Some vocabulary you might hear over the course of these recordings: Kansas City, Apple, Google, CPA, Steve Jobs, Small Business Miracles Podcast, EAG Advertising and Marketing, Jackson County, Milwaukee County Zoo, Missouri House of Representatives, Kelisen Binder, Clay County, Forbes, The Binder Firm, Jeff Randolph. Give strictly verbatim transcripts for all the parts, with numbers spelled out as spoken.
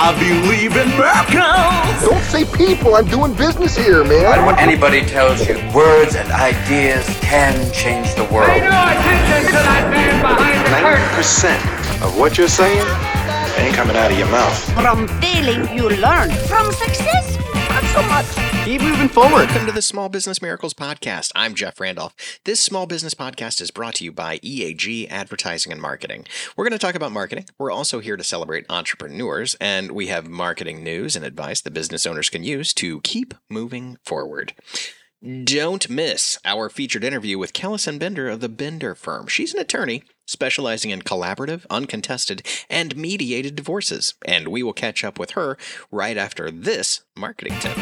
I believe in miracles. Don't say people. I'm doing business here, man. And when anybody tells you words and ideas can change the world. Pay no attention to that man behind the curtain. ninety percent of what you're saying ain't coming out of your mouth. From failing, you learn. From success, not so much. Keep moving forward. Welcome to the Small Business Miracles Podcast. I'm Jeff Randolph. This Small Business Podcast is brought to you by E A G Advertising and Marketing. We're going to talk about marketing. We're also here to celebrate entrepreneurs, and we have marketing news and advice that business owners can use to keep moving forward. Don't miss our featured interview with Kelisen Binder of The Binder Firm. She's an attorney specializing in collaborative, uncontested, and mediated divorces, and we will catch up with her right after this marketing tip.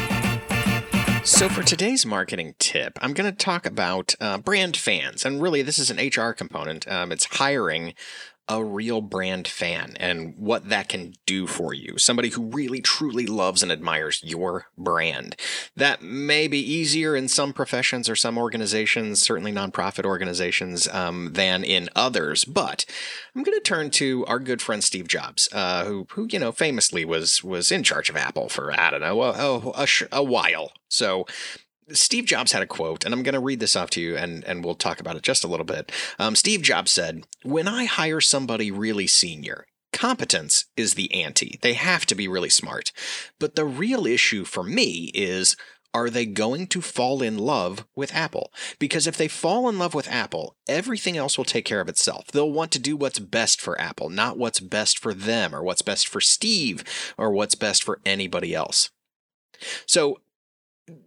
So for today's marketing tip, I'm going to talk about uh, brand fans, and really this is an H R component. Um, it's hiring a real brand fan and what that can do for you, somebody who really, truly loves and admires your brand. That may be easier in some professions or some organizations, certainly nonprofit organizations, um, than in others. But I'm going to turn to our good friend Steve Jobs, uh, who, who you know, famously was was in charge of Apple for, I don't know, a, a, a while. So Steve Jobs had a quote, and I'm going to read this off to you, and, and we'll talk about it just a little bit. Um, Steve Jobs said, "When I hire somebody really senior, competence is the ante. They have to be really smart. But the real issue for me is, are they going to fall in love with Apple? Because if they fall in love with Apple, everything else will take care of itself. They'll want to do what's best for Apple, not what's best for them or what's best for Steve or what's best for anybody else." So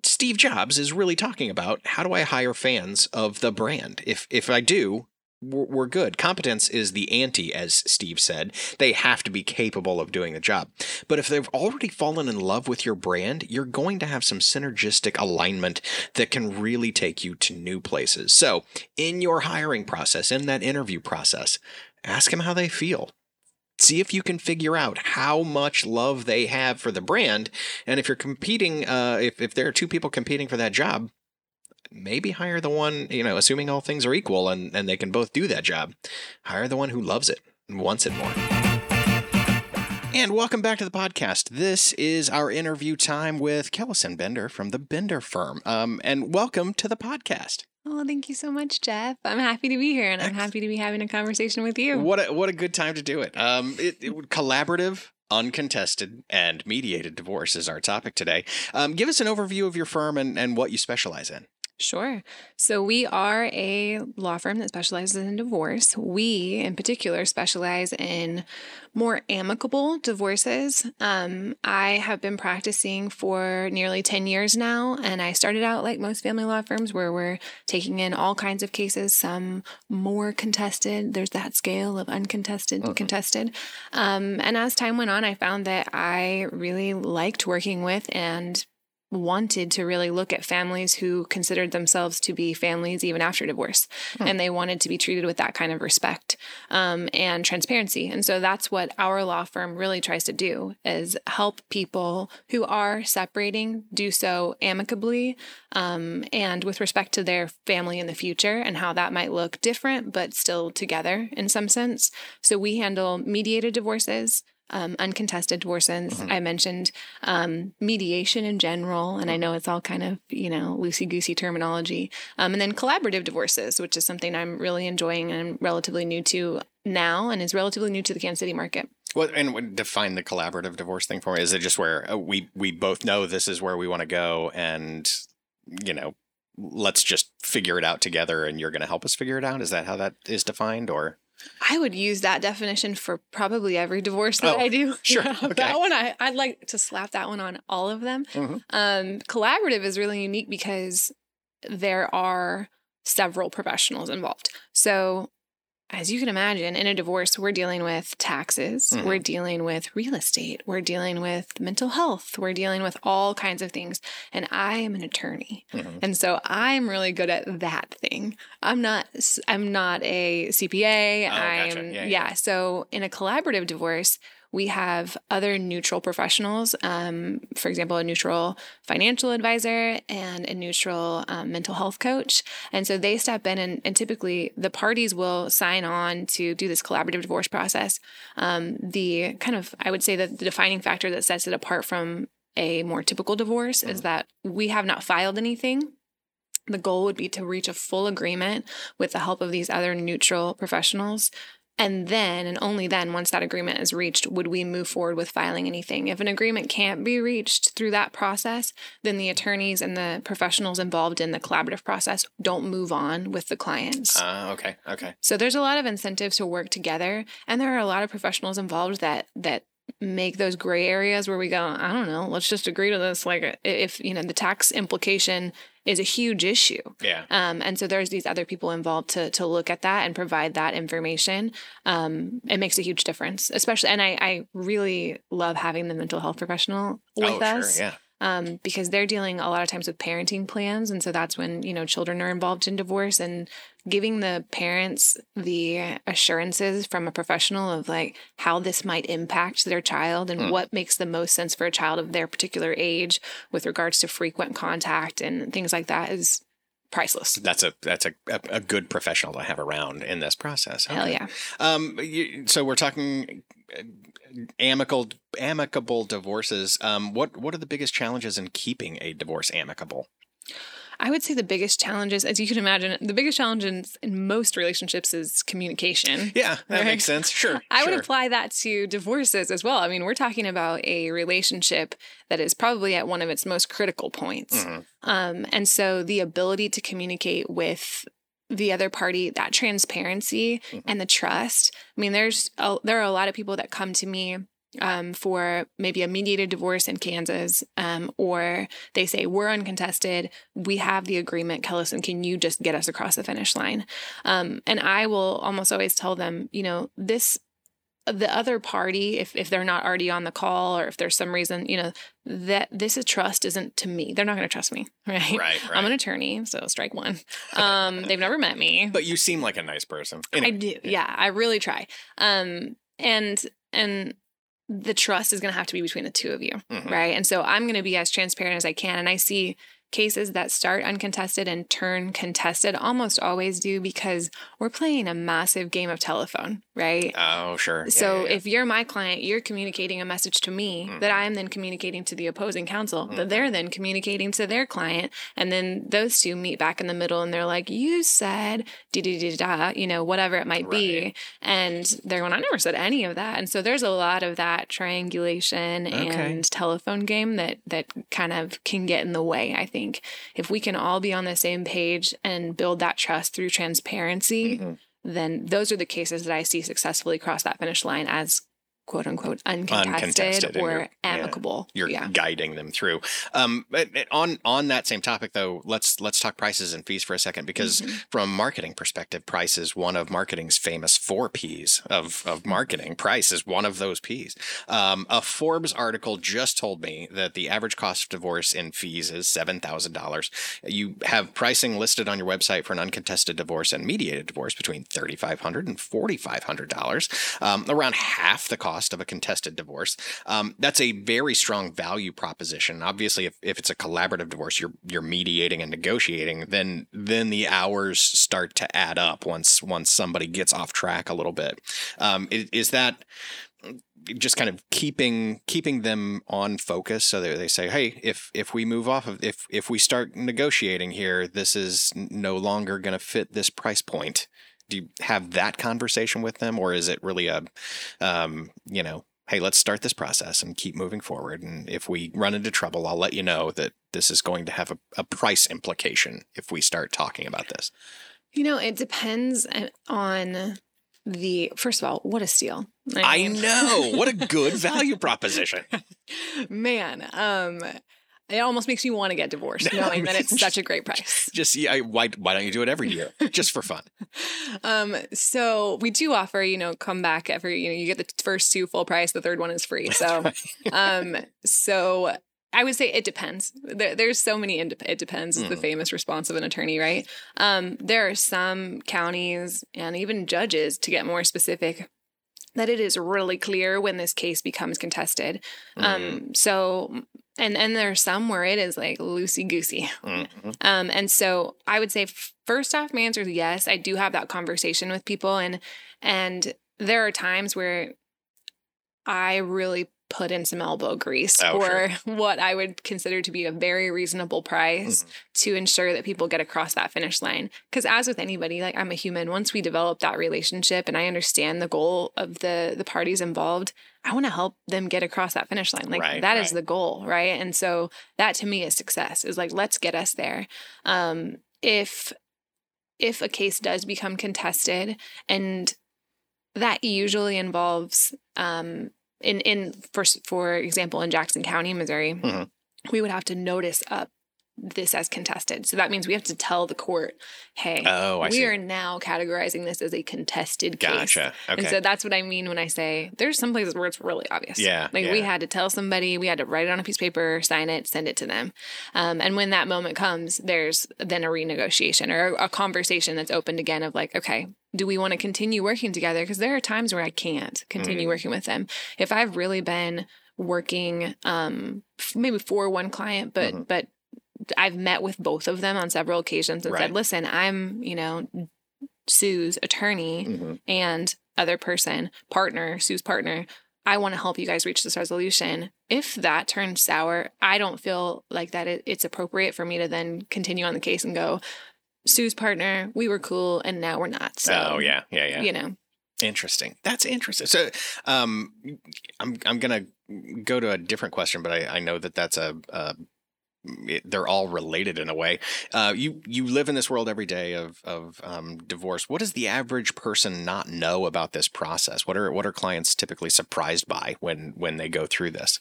Steve Jobs is really talking about, how do I hire fans of the brand? If if I do, we're, we're good. Competence is the ante, as Steve said. They have to be capable of doing the job. But if they've already fallen in love with your brand, you're going to have some synergistic alignment that can really take you to new places. So in your hiring process, in that interview process, ask them how they feel. See if you can figure out how much love they have for the brand. And if you're competing, uh, if, if there are two people competing for that job, maybe hire the one, you know, assuming all things are equal and, and they can both do that job, hire the one who loves it and wants it more. And welcome back to the podcast. This is our interview time with Kelisen Binder from the Binder Firm. Um, and welcome to the podcast. Oh, thank you so much, Jeff. I'm happy to be here, and I'm happy to be having a conversation with you. What a, what a good time to do it. Um, it, it collaborative, uncontested, and mediated divorce is our topic today. Um, give us an overview of your firm and, and what you specialize in. Sure. So we are a law firm that specializes in divorce. We, in particular, specialize in more amicable divorces. Um, I have been practicing for nearly ten years now, and I started out like most family law firms, where we're taking in all kinds of cases, some more contested. There's that scale of uncontested to contested. Um, and as time went on, I found that I really liked working with and wanted to really look at families who considered themselves to be families even after divorce. Hmm. And they wanted to be treated with that kind of respect um, and transparency. And so that's what our law firm really tries to do, is help people who are separating do so amicably um, and with respect to their family in the future and how that might look different, but still together in some sense. So we handle mediated divorces, Um, uncontested divorces. Mm-hmm. I mentioned um, mediation in general, and I know it's all kind of, you know, loosey-goosey terminology. Um, and then collaborative divorces, which is something I'm really enjoying and I'm relatively new to now, and is relatively new to the Kansas City market. Well, and define the collaborative divorce thing for me. Is it just where we we both know this is where we want to go, and, you know, let's just figure it out together, and you're going to help us figure it out? Is that how that is defined, or? I would use that definition for probably every divorce that oh, I do. Sure. Yeah, okay. That one, I, I'd like to slap that one on all of them. Mm-hmm. Um, collaborative is really unique because there are several professionals involved. So as you can imagine, in a divorce, we're dealing with taxes, mm-hmm. we're dealing with real estate, we're dealing with mental health, we're dealing with all kinds of things. And I am an attorney. Mm-hmm. And so I'm really good at that thing. I'm not I'm not a C P A. Oh, I'm gotcha. yeah, yeah, yeah. So in a collaborative divorce, We have other neutral professionals, um, for example, a neutral financial advisor and a neutral um, mental health coach. And so they step in, and, and typically the parties will sign on to do this collaborative divorce process. Um, the kind of, I would say that the defining factor that sets it apart from a more typical divorce mm-hmm. is that we have not filed anything. The goal would be to reach a full agreement with the help of these other neutral professionals. And then, and only then, once that agreement is reached, would we move forward with filing anything. If an agreement can't be reached through that process, then the attorneys and the professionals involved in the collaborative process don't move on with the clients. Uh, okay, okay. So there's a lot of incentives to work together, and there are a lot of professionals involved that that make those gray areas where we go, I don't know, let's just agree to this. Like if, you know, the tax implication is a huge issue. Yeah. Um, and so there's these other people involved to to look at that and provide that information. Um, it makes a huge difference, especially. And I, I really love having the mental health professional with oh, us. Sure, yeah. Um, because they're dealing a lot of times with parenting plans. And so that's when, you know, children are involved in divorce, and giving the parents the assurances from a professional of like how this might impact their child and mm. what makes the most sense for a child of their particular age with regards to frequent contact and things like that is priceless. That's a that's a, a, a good professional to have around in this process. Okay. Hell yeah. Um, you, so we're talking amicable amicable divorces. Um, what what are the biggest challenges in keeping a divorce amicable? I would say the biggest challenges, as you can imagine, the biggest challenge in, in most relationships is communication. Yeah, that right? makes sense. Sure. I sure. would apply that to divorces as well. I mean, we're talking about a relationship that is probably at one of its most critical points. Mm-hmm. Um, and so the ability to communicate with the other party, that transparency mm-hmm. and the trust. I mean, there's a, there are a lot of people that come to me Um, for maybe a mediated divorce in Kansas, um, or they say, we're uncontested, we have the agreement, Kelisen, can you just get us across the finish line? Um, and I will almost always tell them, you know, this, the other party, if, if they're not already on the call, or if there's some reason, you know, that this is trust isn't to me. They're not going to trust me, right? Right, right? I'm an attorney, so strike one. Um, they've never met me. But you seem like a nice person. Anyway. I do, yeah, I really try. Um, and, and, the trust is going to have to be between the two of you, mm-hmm. right? And so I'm going to be as transparent as I can. And I see cases that start uncontested and turn contested almost always do, because we're playing a massive game of telephone, right? Oh, sure. So yeah, yeah, yeah. if you're my client, you're communicating a message to me mm-hmm. that I am then communicating to the opposing counsel, mm-hmm. that they're then communicating to their client. And then those two meet back in the middle and they're like, you said, da da da, you know, whatever it might right. be. And they're going, I never said any of that. And so there's a lot of that triangulation okay. and telephone game that, that kind of can get in the way, I think. If we can all be on the same page and build that trust through transparency, mm-hmm. then those are the cases that I see successfully cross that finish line as quote unquote uncontested, uncontested or you're, amicable. Yeah, you're yeah. guiding them through. Um, on on that same topic, though, let's let's talk prices and fees for a second, because mm-hmm. from a marketing perspective, price is one of marketing's famous four Ps of, of marketing. Price is one of those Ps. Um, a Forbes article just told me that the average cost of divorce in fees is seven thousand dollars. You have pricing listed on your website for an uncontested divorce and mediated divorce between thirty-five hundred dollars and forty-five hundred dollars, um, around half the cost of a contested divorce. Um, that's a very strong value proposition. Obviously, if, if it's a collaborative divorce, you're you're mediating and negotiating, then then the hours start to add up once once somebody gets off track a little bit. Um, is, is that just kind of keeping keeping them on focus so that they say, hey, if if we move off of if if we start negotiating here, this is no longer going to fit this price point? Do you have that conversation with them, or is it really a, um, you know, hey, let's start this process and keep moving forward. And if we run into trouble, I'll let you know that this is going to have a, a price implication if we start talking about this. You know, it depends on the, first of all, what a steal. I, mean. I know. What a good value proposition. Man. Um, It almost makes me want to get divorced, knowing that it's just such a great price. Just yeah, why why don't you do it every year, just for fun? Um, so we do offer, you know, come back every, you know, you get the first two full price, the third one is free. So, um, so I would say it depends. There, there's so many. It, it depends is mm. the famous response of an attorney, right? Um, there are some counties and even judges, to get more specific, that it is really clear when this case becomes contested. Mm-hmm. Um, so, and, and there are some where it is like loosey-goosey. Mm-hmm. Um, and so I would say, first off, my answer is yes. I do have that conversation with people. And, and there are times where I really put in some elbow grease oh, or sure. what I would consider to be a very reasonable price mm-hmm. to ensure that people get across that finish line. Because as with anybody, like I'm a human, once we develop that relationship and I understand the goal of the the parties involved, I want to help them get across that finish line. Like right, that right. is the goal, right? And so that to me is success, is like, let's get us there. Um, if if a case does become contested, and that usually involves um, In in for for example, in Jackson County, Missouri, mm-hmm. we would have to notice up this as contested. So that means we have to tell the court, hey, oh, I we see. are now categorizing this as a contested case. Gotcha. Okay. And so that's what I mean when I say there's some places where it's really obvious. Yeah. Like yeah. we had to tell somebody, we had to write it on a piece of paper, sign it, send it to them. Um, and when that moment comes, there's then a renegotiation or a conversation that's opened again of like, okay, do we want to continue working together? Because there are times where I can't continue mm-hmm. working with them. If I've really been working um, maybe for one client, but mm-hmm. but I've met with both of them on several occasions and right. said, listen, I'm, you know, Sue's attorney mm-hmm. and other person, partner, Sue's partner. I want to help you guys reach this resolution. If that turns sour, I don't feel like that it, it's appropriate for me to then continue on the case and go, Sue's partner, we were cool and now we're not. So, oh, yeah. Yeah. Yeah. You know, interesting. That's interesting. So, um, I'm, I'm going to go to a different question, but I, I know that that's a, uh, they're all related in a way. Uh, you you live in this world every day of of um, divorce. What does the average person not know about this process? What are what are clients typically surprised by when when they go through this?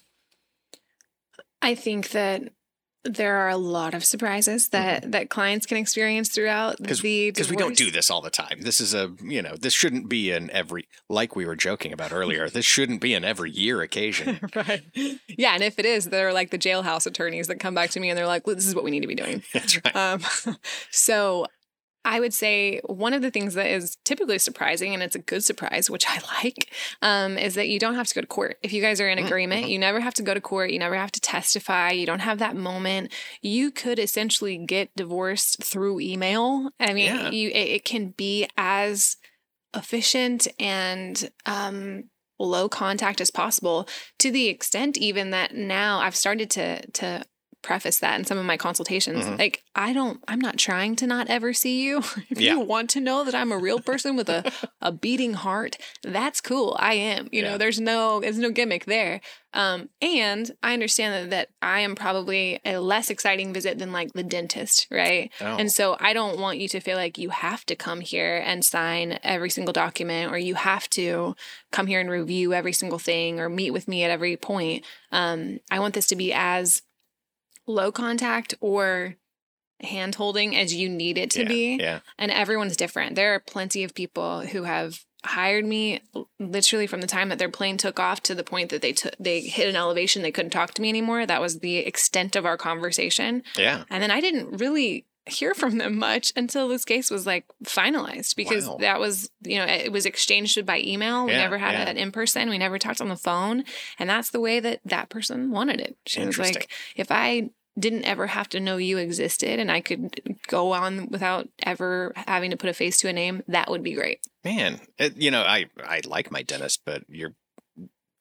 I think that there are a lot of surprises that, mm-hmm. that clients can experience throughout the divorce. Because we don't do this all the time. This is a, you know, this shouldn't be an every, like we were joking about earlier, this shouldn't be an every year occasion. Right. Yeah. And if it is, they're like the jailhouse attorneys that come back to me and they're like, well, this is what we need to be doing. That's right. Um, so I would say one of the things that is typically surprising, and it's a good surprise, which I like, um, is that you don't have to go to court. If you guys are in agreement, mm-hmm. you never have to go to court. You never have to testify. You don't have that moment. You could essentially get divorced through email. I mean, yeah. you, it, it can be as efficient and um, low contact as possible, to the extent even that now I've started to to. preface that in some of my consultations. Mm-hmm. Like, I don't, I'm not trying to not ever see you. If yeah. you want to know that I'm a real person with a, a beating heart, that's cool. I am, you yeah. know, there's no, there's no gimmick there. Um, and I understand that, that I am probably a less exciting visit than like the dentist, right? Oh. And so I don't want you to feel like you have to come here and sign every single document, or you have to come here and review every single thing, or meet with me at every point. Um, I want this to be as low contact or hand holding as you need it to yeah, be. Yeah. And everyone's different. There are plenty of people who have hired me literally from the time that their plane took off to the point that they took, they hit an elevation. They couldn't talk to me anymore. That was the extent of our conversation. Yeah. And then I didn't really hear from them much until this case was like finalized, because wow. that was, you know, it was exchanged by email. We yeah, never had yeah. it in person. We never talked on the phone. And that's the way that that person wanted it. She was like, if I didn't ever have to know you existed and I could go on without ever having to put a face to a name, that would be great. Man, it, you know, I, I like my dentist, but you're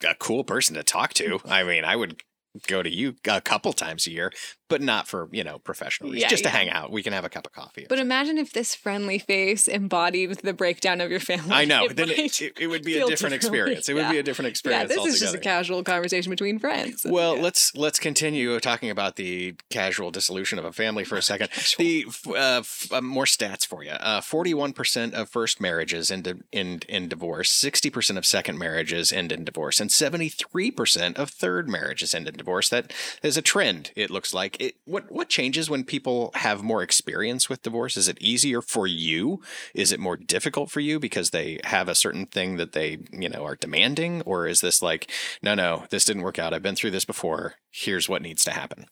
a cool person to talk to. I mean, I would go to you a couple times a year, but not for, you know, professional reasons. Yeah, just yeah. to hang out. We can have a cup of coffee. But something. Imagine if this friendly face embodied the breakdown of your family. I know. It then it, it, it would be a different experience. It yeah. would be a different experience. Yeah, this altogether. Is just a casual conversation between friends. Well, yeah. let's let's continue talking about the casual dissolution of a family for a second. The uh, f- uh, more stats for you. Uh, forty-one percent of first marriages end in, in, in divorce. sixty percent of second marriages end in divorce, and seventy-three percent of third marriages end in divorce. That is a trend, it looks like. It, what what changes when people have more experience with divorce? Is it easier for you? Is it more difficult for you because they have a certain thing that they, you know, are demanding? Or is this like, no, no, this didn't work out. I've been through this before. Here's what needs to happen.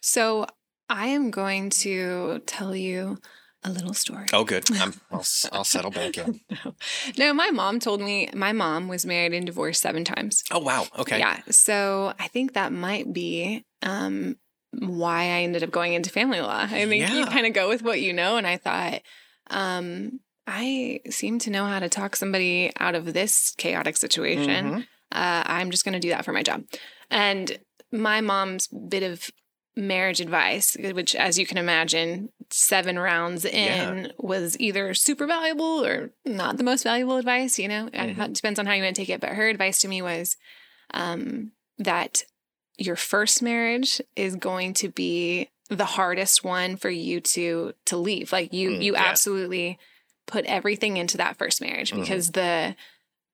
So I am going to tell you a little story. Oh, good. I'm, I'll, I'll settle back in. no. no, my mom told me my mom was married and divorced seven times. Oh, wow. Okay. Yeah. So I think that might be um, why I ended up going into family law. I think yeah. you kind of go with what you know. And I thought, um, I seem to know how to talk somebody out of this chaotic situation. Mm-hmm. Uh, I'm just going to do that for my job. And my mom's bit of marriage advice, which, as you can imagine, seven rounds in yeah. was either super valuable or not the most valuable advice, you know, mm-hmm. it depends on how you want to take it. But her advice to me was um, that your first marriage is going to be the hardest one for you to, to leave. Like you, mm, you yeah. absolutely put everything into that first marriage mm-hmm. because the,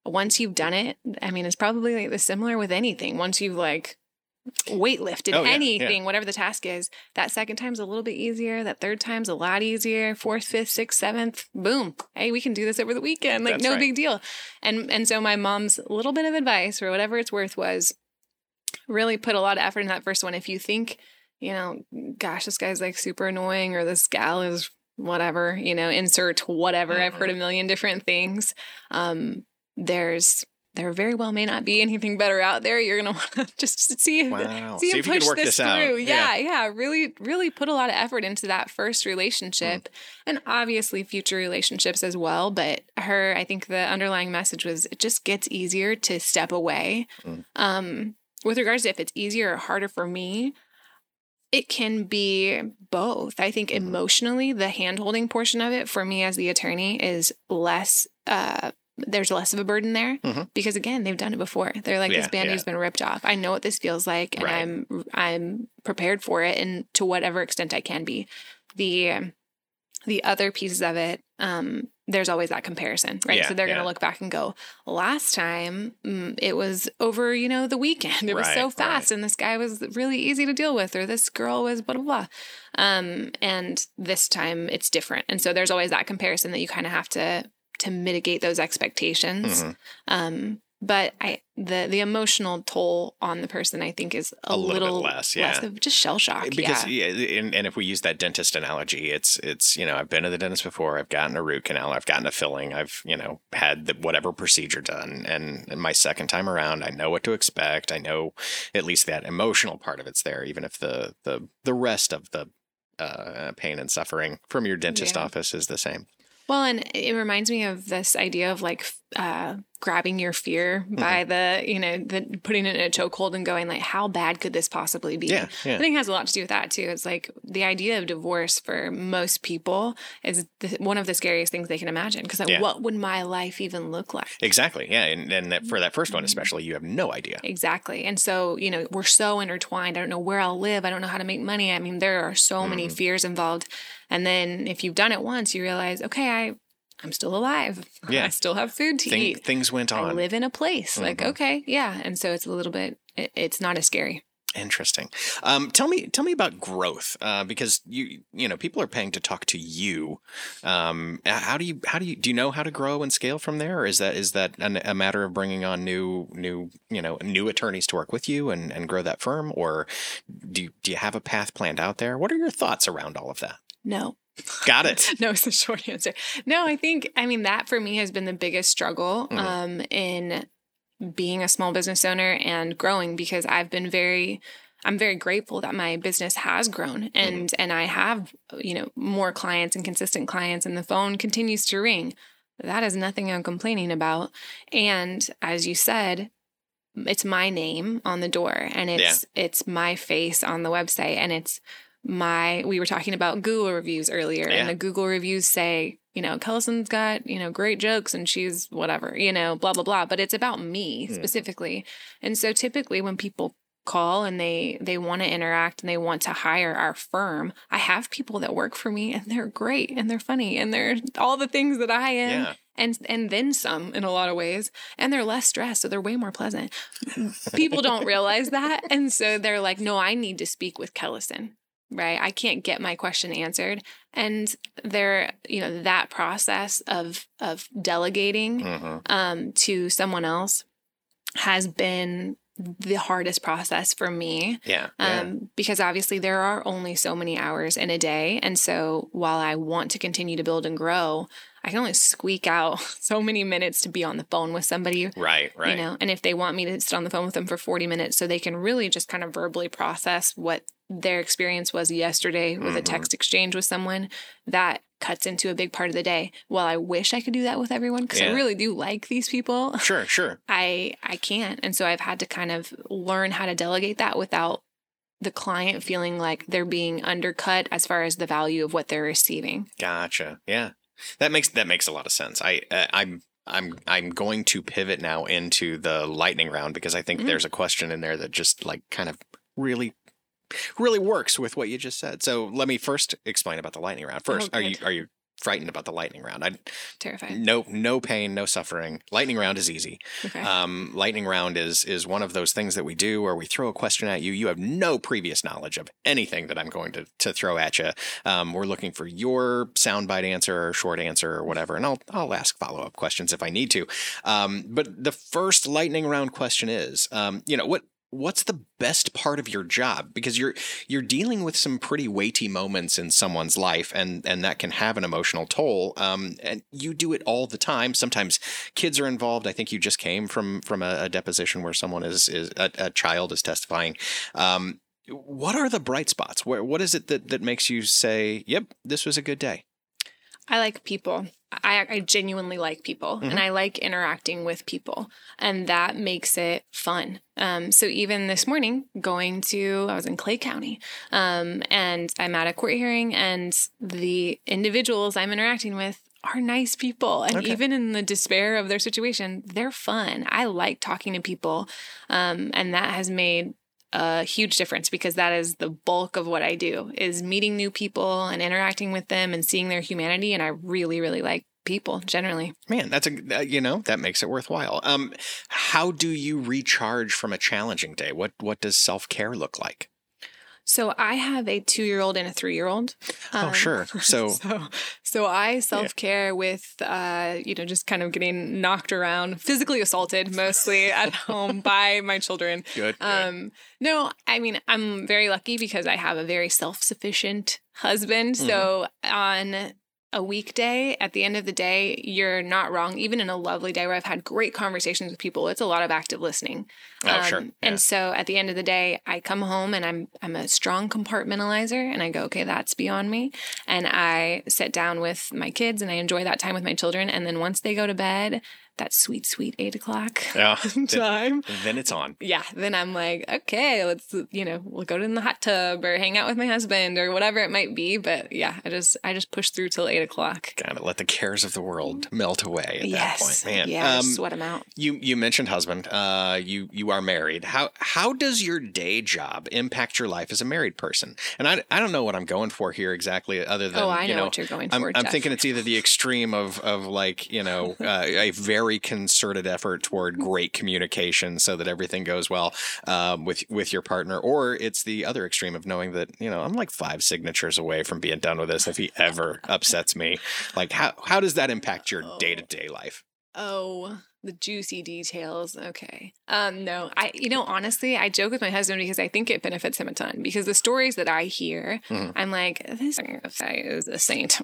once you've done it, I mean, it's probably like the similar with anything. Once you've like weightlifted oh, yeah, anything, yeah. whatever the task is, that second time's a little bit easier. That third time's a lot easier. Fourth, fifth, sixth, seventh, boom. Hey, we can do this over the weekend. Like That's no right. big deal. And and so my mom's little bit of advice, or whatever it's worth, was really put a lot of effort in that first one. If you think, you know, gosh, this guy's like super annoying, or this gal is whatever, you know, insert whatever. Mm-hmm. I've heard a million different things. Um, there's There very well may not be anything better out there. You're going to want to just see, wow. see, see if push you can work this, this out. through. Yeah, yeah, yeah. Really, really put a lot of effort into that first relationship mm. and obviously future relationships as well. But her, I think the underlying message was it just gets easier to step away. Mm. Um, with regards to if it's easier or harder for me, it can be both. I think emotionally, the hand-holding portion of it for me as the attorney is less uh there's less of a burden there mm-hmm. because again, they've done it before. They're like, yeah, this band-aid's yeah. been ripped off. I know what this feels like and right. I'm, I'm prepared for it. And to whatever extent I can be. The, the other pieces of it, um, there's always that comparison, right? Yeah, so they're yeah. going to look back and go, last time mm, it was over, you know, the weekend. It was right, so fast right. and this guy was really easy to deal with, or this girl was blah, blah, blah. Um, and this time it's different. And so there's always that comparison that you kind of have to, to mitigate those expectations. Mm-hmm. Um, but I, the, the emotional toll on the person, I think, is a, a little, little bit less, yeah. less of just shell shock. Because, yeah. yeah and, and if we use that dentist analogy, it's, it's, you know, I've been to the dentist before. I've gotten a root canal. I've gotten a filling. I've, you know, had the, whatever procedure done. And, and my second time around, I know what to expect. I know at least that emotional part of it's there, even if the, the, the rest of the uh, pain and suffering from your dentist yeah. office is the same. Well, and it reminds me of this idea of like uh, grabbing your fear by mm-hmm. the, you know, the, putting it in a chokehold and going like, how bad could this possibly be? Yeah, yeah. I think it has a lot to do with that, too. It's like the idea of divorce for most people is the, one of the scariest things they can imagine because like, yeah. what would my life even look like? Exactly. Yeah. And, and that, for that first one, especially, you have no idea. Exactly. And so, you know, we're so intertwined. I don't know where I'll live. I don't know how to make money. I mean, there are so mm-hmm. many fears involved. And then if you've done it once, you realize, okay, I, I'm still alive. Yeah. I still have food to Thing, eat. Things went on. I live in a place. Mm-hmm. Like, okay, yeah. And so it's a little bit, it, it's not as scary. Interesting. Um, tell me, tell me about growth, uh, because you, you know, people are paying to talk to you. Um, how do you, how do you, do you know how to grow and scale from there? Or is that, is that an, a matter of bringing on new, new, you know, new attorneys to work with you and, and grow that firm? Or do you, do you have a path planned out there? What are your thoughts around all of that? No. Got it. No, it's the short answer. No, I think, I mean, that for me has been the biggest struggle mm-hmm. um, in being a small business owner and growing, because I've been very, I'm very grateful that my business has grown and, mm-hmm. and I have, you know, more clients and consistent clients, and the phone continues to ring. That is nothing I'm complaining about. And as you said, it's my name on the door and it's, yeah. it's my face on the website, and it's, My, we were talking about Google reviews earlier, yeah. and the Google reviews say, you know, Kelisen's got, you know, great jokes and she's whatever, you know, blah, blah, blah. But it's about me mm. specifically. And so typically when people call and they, they want to interact and they want to hire our firm, I have people that work for me and they're great and they're funny and they're all the things that I am. Yeah. And and then some in a lot of ways, and they're less stressed, so they're way more pleasant. People don't realize that. And so they're like, no, I need to speak with Kelisen. Right. I can't get my question answered. And there, you know, that process of, of delegating mm-hmm. um, to someone else has been the hardest process for me. Yeah, um, yeah. Because obviously there are only so many hours in a day. And so while I want to continue to build and grow, I can only squeak out so many minutes to be on the phone with somebody. Right, right. You know, and if they want me to sit on the phone with them for forty minutes so they can really just kind of verbally process what their experience was yesterday with mm-hmm. a text exchange with someone, that cuts into a big part of the day. Well, I wish I could do that with everyone because yeah. I really do like these people. Sure, sure. I, I can't. And so I've had to kind of learn how to delegate that without the client feeling like they're being undercut as far as the value of what they're receiving. Gotcha. Yeah. That makes that makes a lot of sense. I uh, I'm I'm I'm going to pivot now into the lightning round because I think mm-hmm. there's a question in there that just like kind of really really works with what you just said. So let me first explain about the lightning round. First, oh, are you are you frightened about the lightning round? I'm terrified. No no pain, no suffering. Lightning round is easy. Okay. Um, lightning round is is one of those things that we do where we throw a question at you. You have no previous knowledge of anything that I'm going to, to throw at you. Um, we're looking for your soundbite answer or short answer or whatever, and I'll I'll ask follow-up questions if I need to. Um, but the first lightning round question is, um, you know, what What's the best part of your job? Because you're you're dealing with some pretty weighty moments in someone's life, and, and that can have an emotional toll. Um, and you do it all the time. Sometimes kids are involved. I think you just came from from a, a deposition where someone is is a, a child is testifying. Um, what are the bright spots? Where what is it that that makes you say, "Yep, this was a good day"? I like people. I, I genuinely like people mm-hmm. and I like interacting with people, and that makes it fun. Um, so even this morning going to, I was in Clay County um, and I'm at a court hearing, and the individuals I'm interacting with are nice people. And okay. even in the despair of their situation, they're fun. I like talking to people. Um, and that has made a huge difference because that is the bulk of what I do, is meeting new people and interacting with them and seeing their humanity. And I really, really like people generally. Man, that's a, you know, that makes it worthwhile. Um, how do you recharge from a challenging day? What, what does self-care look like? So I have a two-year-old and a three-year-old. Um, oh, sure. So, so, so I self-care yeah. with, uh, you know, just kind of getting knocked around, physically assaulted mostly at home by my children. Good. Um, good. No, I mean, I'm very lucky because I have a very self-sufficient husband. Mm-hmm. So on a weekday, at the end of the day, you're not wrong. Even in a lovely day where I've had great conversations with people, it's a lot of active listening. Oh, um, sure. Yeah. And so at the end of the day, I come home and I'm I'm a strong compartmentalizer, and I go, okay, that's beyond me. And I sit down with my kids and I enjoy that time with my children. And then once they go to bed, that sweet, sweet eight o'clock oh, time. Then, then it's on. Yeah. Then I'm like, okay, let's, you know, we'll go to the hot tub or hang out with my husband or whatever it might be. But yeah, I just, I just push through till eight o'clock. Got to let the cares of the world melt away at yes. that point, man. Yeah. Um, sweat them out. You, you mentioned husband, uh, you, you are married. How, how does your day job impact your life as a married person? And I, I don't know what I'm going for here exactly other than, oh, I know, you know what you're going for. I'm, I'm thinking it's either the extreme of, of like, you know, uh, a very, very concerted effort toward great communication so that everything goes well um, with with your partner, or it's the other extreme of knowing that, you know, I'm like five signatures away from being done with this if he ever upsets me. Like, how how does that impact your day-to-day life? Oh, the juicy details. Okay. Um, no, I, you know, honestly, I joke with my husband because I think it benefits him a ton, because the stories that I hear, mm-hmm. I'm like, this guy is a saint.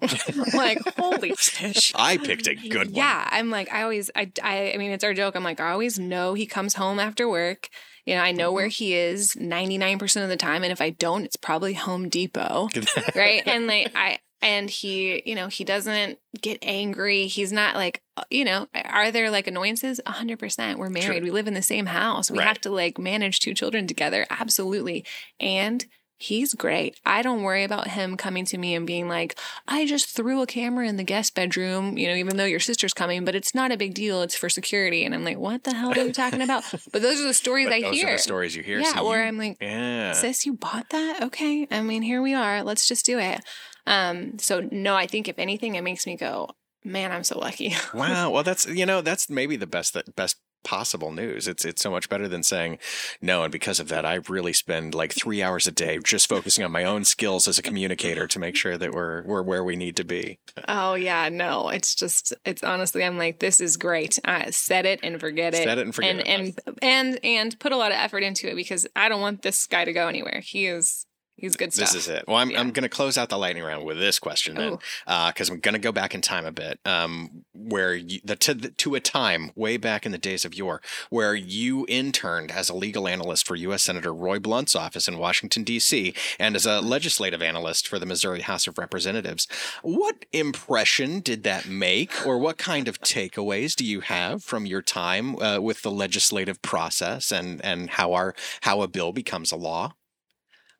Like, holy shit. I picked a good one. Yeah. I'm like, I always, I, I, I mean, it's our joke. I'm like, I always know he comes home after work. You know, I know where he is ninety-nine percent of the time. And if I don't, it's probably Home Depot. Right. And like, I, And he, you know, he doesn't get angry. He's not like, you know, are there like annoyances? A hundred percent. We're married. Sure. We live in the same house. We right. have to like manage two children together. Absolutely. And he's great. I don't worry about him coming to me and being like, I just threw a camera in the guest bedroom, you know, even though your sister's coming, but it's not a big deal. It's for security. And I'm like, what the hell are you talking about? But those are the stories I those hear. Those are the stories you hear. Yeah. So or you, I'm like, yeah. sis, you bought that? Okay. I mean, here we are. Let's just do it. Um, so no, I think if anything, it makes me go, man, I'm so lucky. Wow. Well, that's, you know, that's maybe the best, the best possible news. It's it's so much better than saying no. And because of that, I really spend like three hours a day just focusing on my own skills as a communicator to make sure that we're we're where we need to be. Oh yeah, no, it's just it's honestly, I'm like, this is great. I set it and forget it. Set it and forget and, it. And and and put a lot of effort into it because I don't want this guy to go anywhere. He is. He's good stuff. This is it. Well, I'm yeah. I'm going to close out the lightning round with this question then, because uh, I'm going to go back in time a bit, um, where you, the, to the, to a time way back in the days of yore, where you interned as a legal analyst for U S Senator Roy Blunt's office in Washington D C and as a legislative analyst for the Missouri House of Representatives. What impression did that make, or what kind of takeaways do you have from your time uh, with the legislative process and and how our how a bill becomes a law?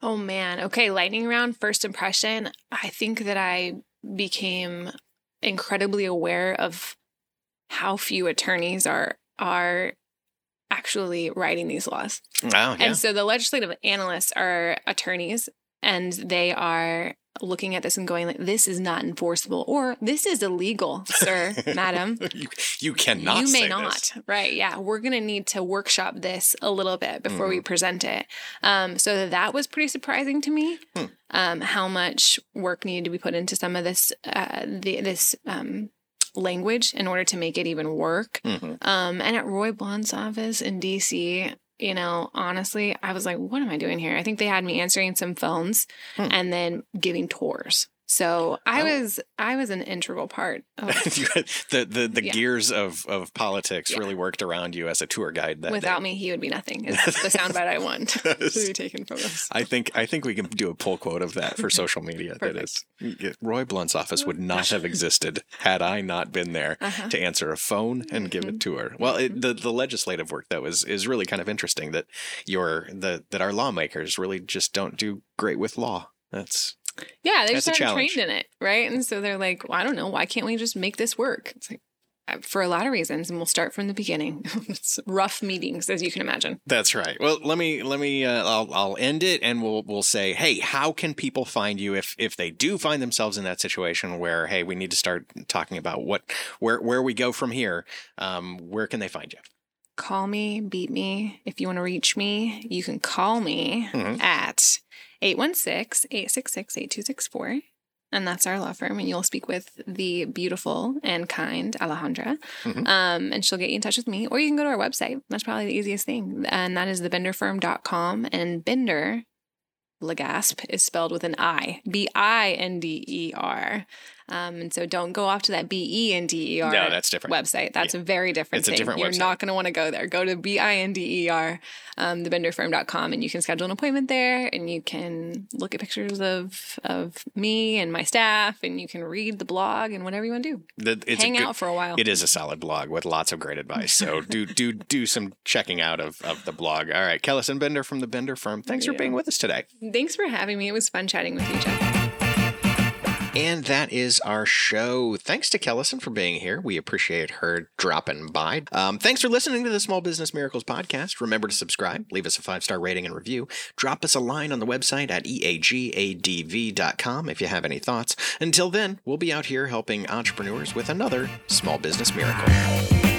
Oh, man. Okay. Lightning round, first impression. I think that I became incredibly aware of how few attorneys are are actually writing these laws. Oh, yeah. And so the legislative analysts are attorneys, and they are looking at this and going, like, this is not enforceable, or this is illegal, sir, madam. You, you cannot. You may say not. This. Right. Yeah. We're going to need to workshop this a little bit before mm. we present it. Um, so that was pretty surprising to me, mm. um, how much work needed to be put into some of this, uh, the, this um, language in order to make it even work. Mm-hmm. Um, and at Roy Blunt's office in D C, you know, honestly, I was like, what am I doing here? I think they had me answering some phones hmm. and then giving tours. So I oh. was I was an integral part of the the, the yeah. gears of, of politics yeah. really worked around you as a tour guide. That Without day. me, he would be nothing. It's the soundbite I want to be taken from us. I think I think we can do a pull quote of that for social media. That is, Roy Blunt's office would not have existed had I not been there uh-huh. to answer a phone and mm-hmm. give a tour. Well, mm-hmm. it, the the legislative work though is is really kind of interesting that your the that our lawmakers really just don't do great with law. That's Yeah, they That's just aren't trained in it, right? And so they're like, well, I don't know, why can't we just make this work? It's like, for a lot of reasons, and we'll start from the beginning. It's rough meetings, as you can imagine. That's right. Well, let me let me. Uh, I'll I'll end it, and we'll we'll say, hey, how can people find you if if they do find themselves in that situation where, hey, we need to start talking about what where where we go from here? Um, where can they find you? Call me, beat me. If you want to reach me, you can call me mm-hmm. at eight one six, eight six six, eight two six four. And that's our law firm. And you'll speak with the beautiful and kind Alejandra. Mm-hmm. Um, and she'll get you in touch with me. Or you can go to our website. That's probably the easiest thing. And that is the binder firm dot com. And Binder, Legasp, is spelled with an I. B I N D E R. Um, and so don't go off to that B E N D E R no, that's different. website. That's yeah. a very different it's thing. A different You're website. not going to want to go there. Go to B I N D E R, um, the binder firm dot com, and you can schedule an appointment there, and you can look at pictures of of me and my staff, and you can read the blog and whatever you want to do. The, it's Hang good, out for a while. It is a solid blog with lots of great advice. So do do do some checking out of, of the blog. All right. Kelisen Binder from The Binder Firm. Thanks yeah. for being with us today. Thanks for having me. It was fun chatting with you, Jeff. And that is our show. Thanks to Kelisen for being here. We appreciate her dropping by. Um, thanks for listening to the Small Business Miracles podcast. Remember to subscribe, leave us a five-star rating and review. Drop us a line on the website at E A G A D V dot com if you have any thoughts. Until then, we'll be out here helping entrepreneurs with another Small Business Miracle.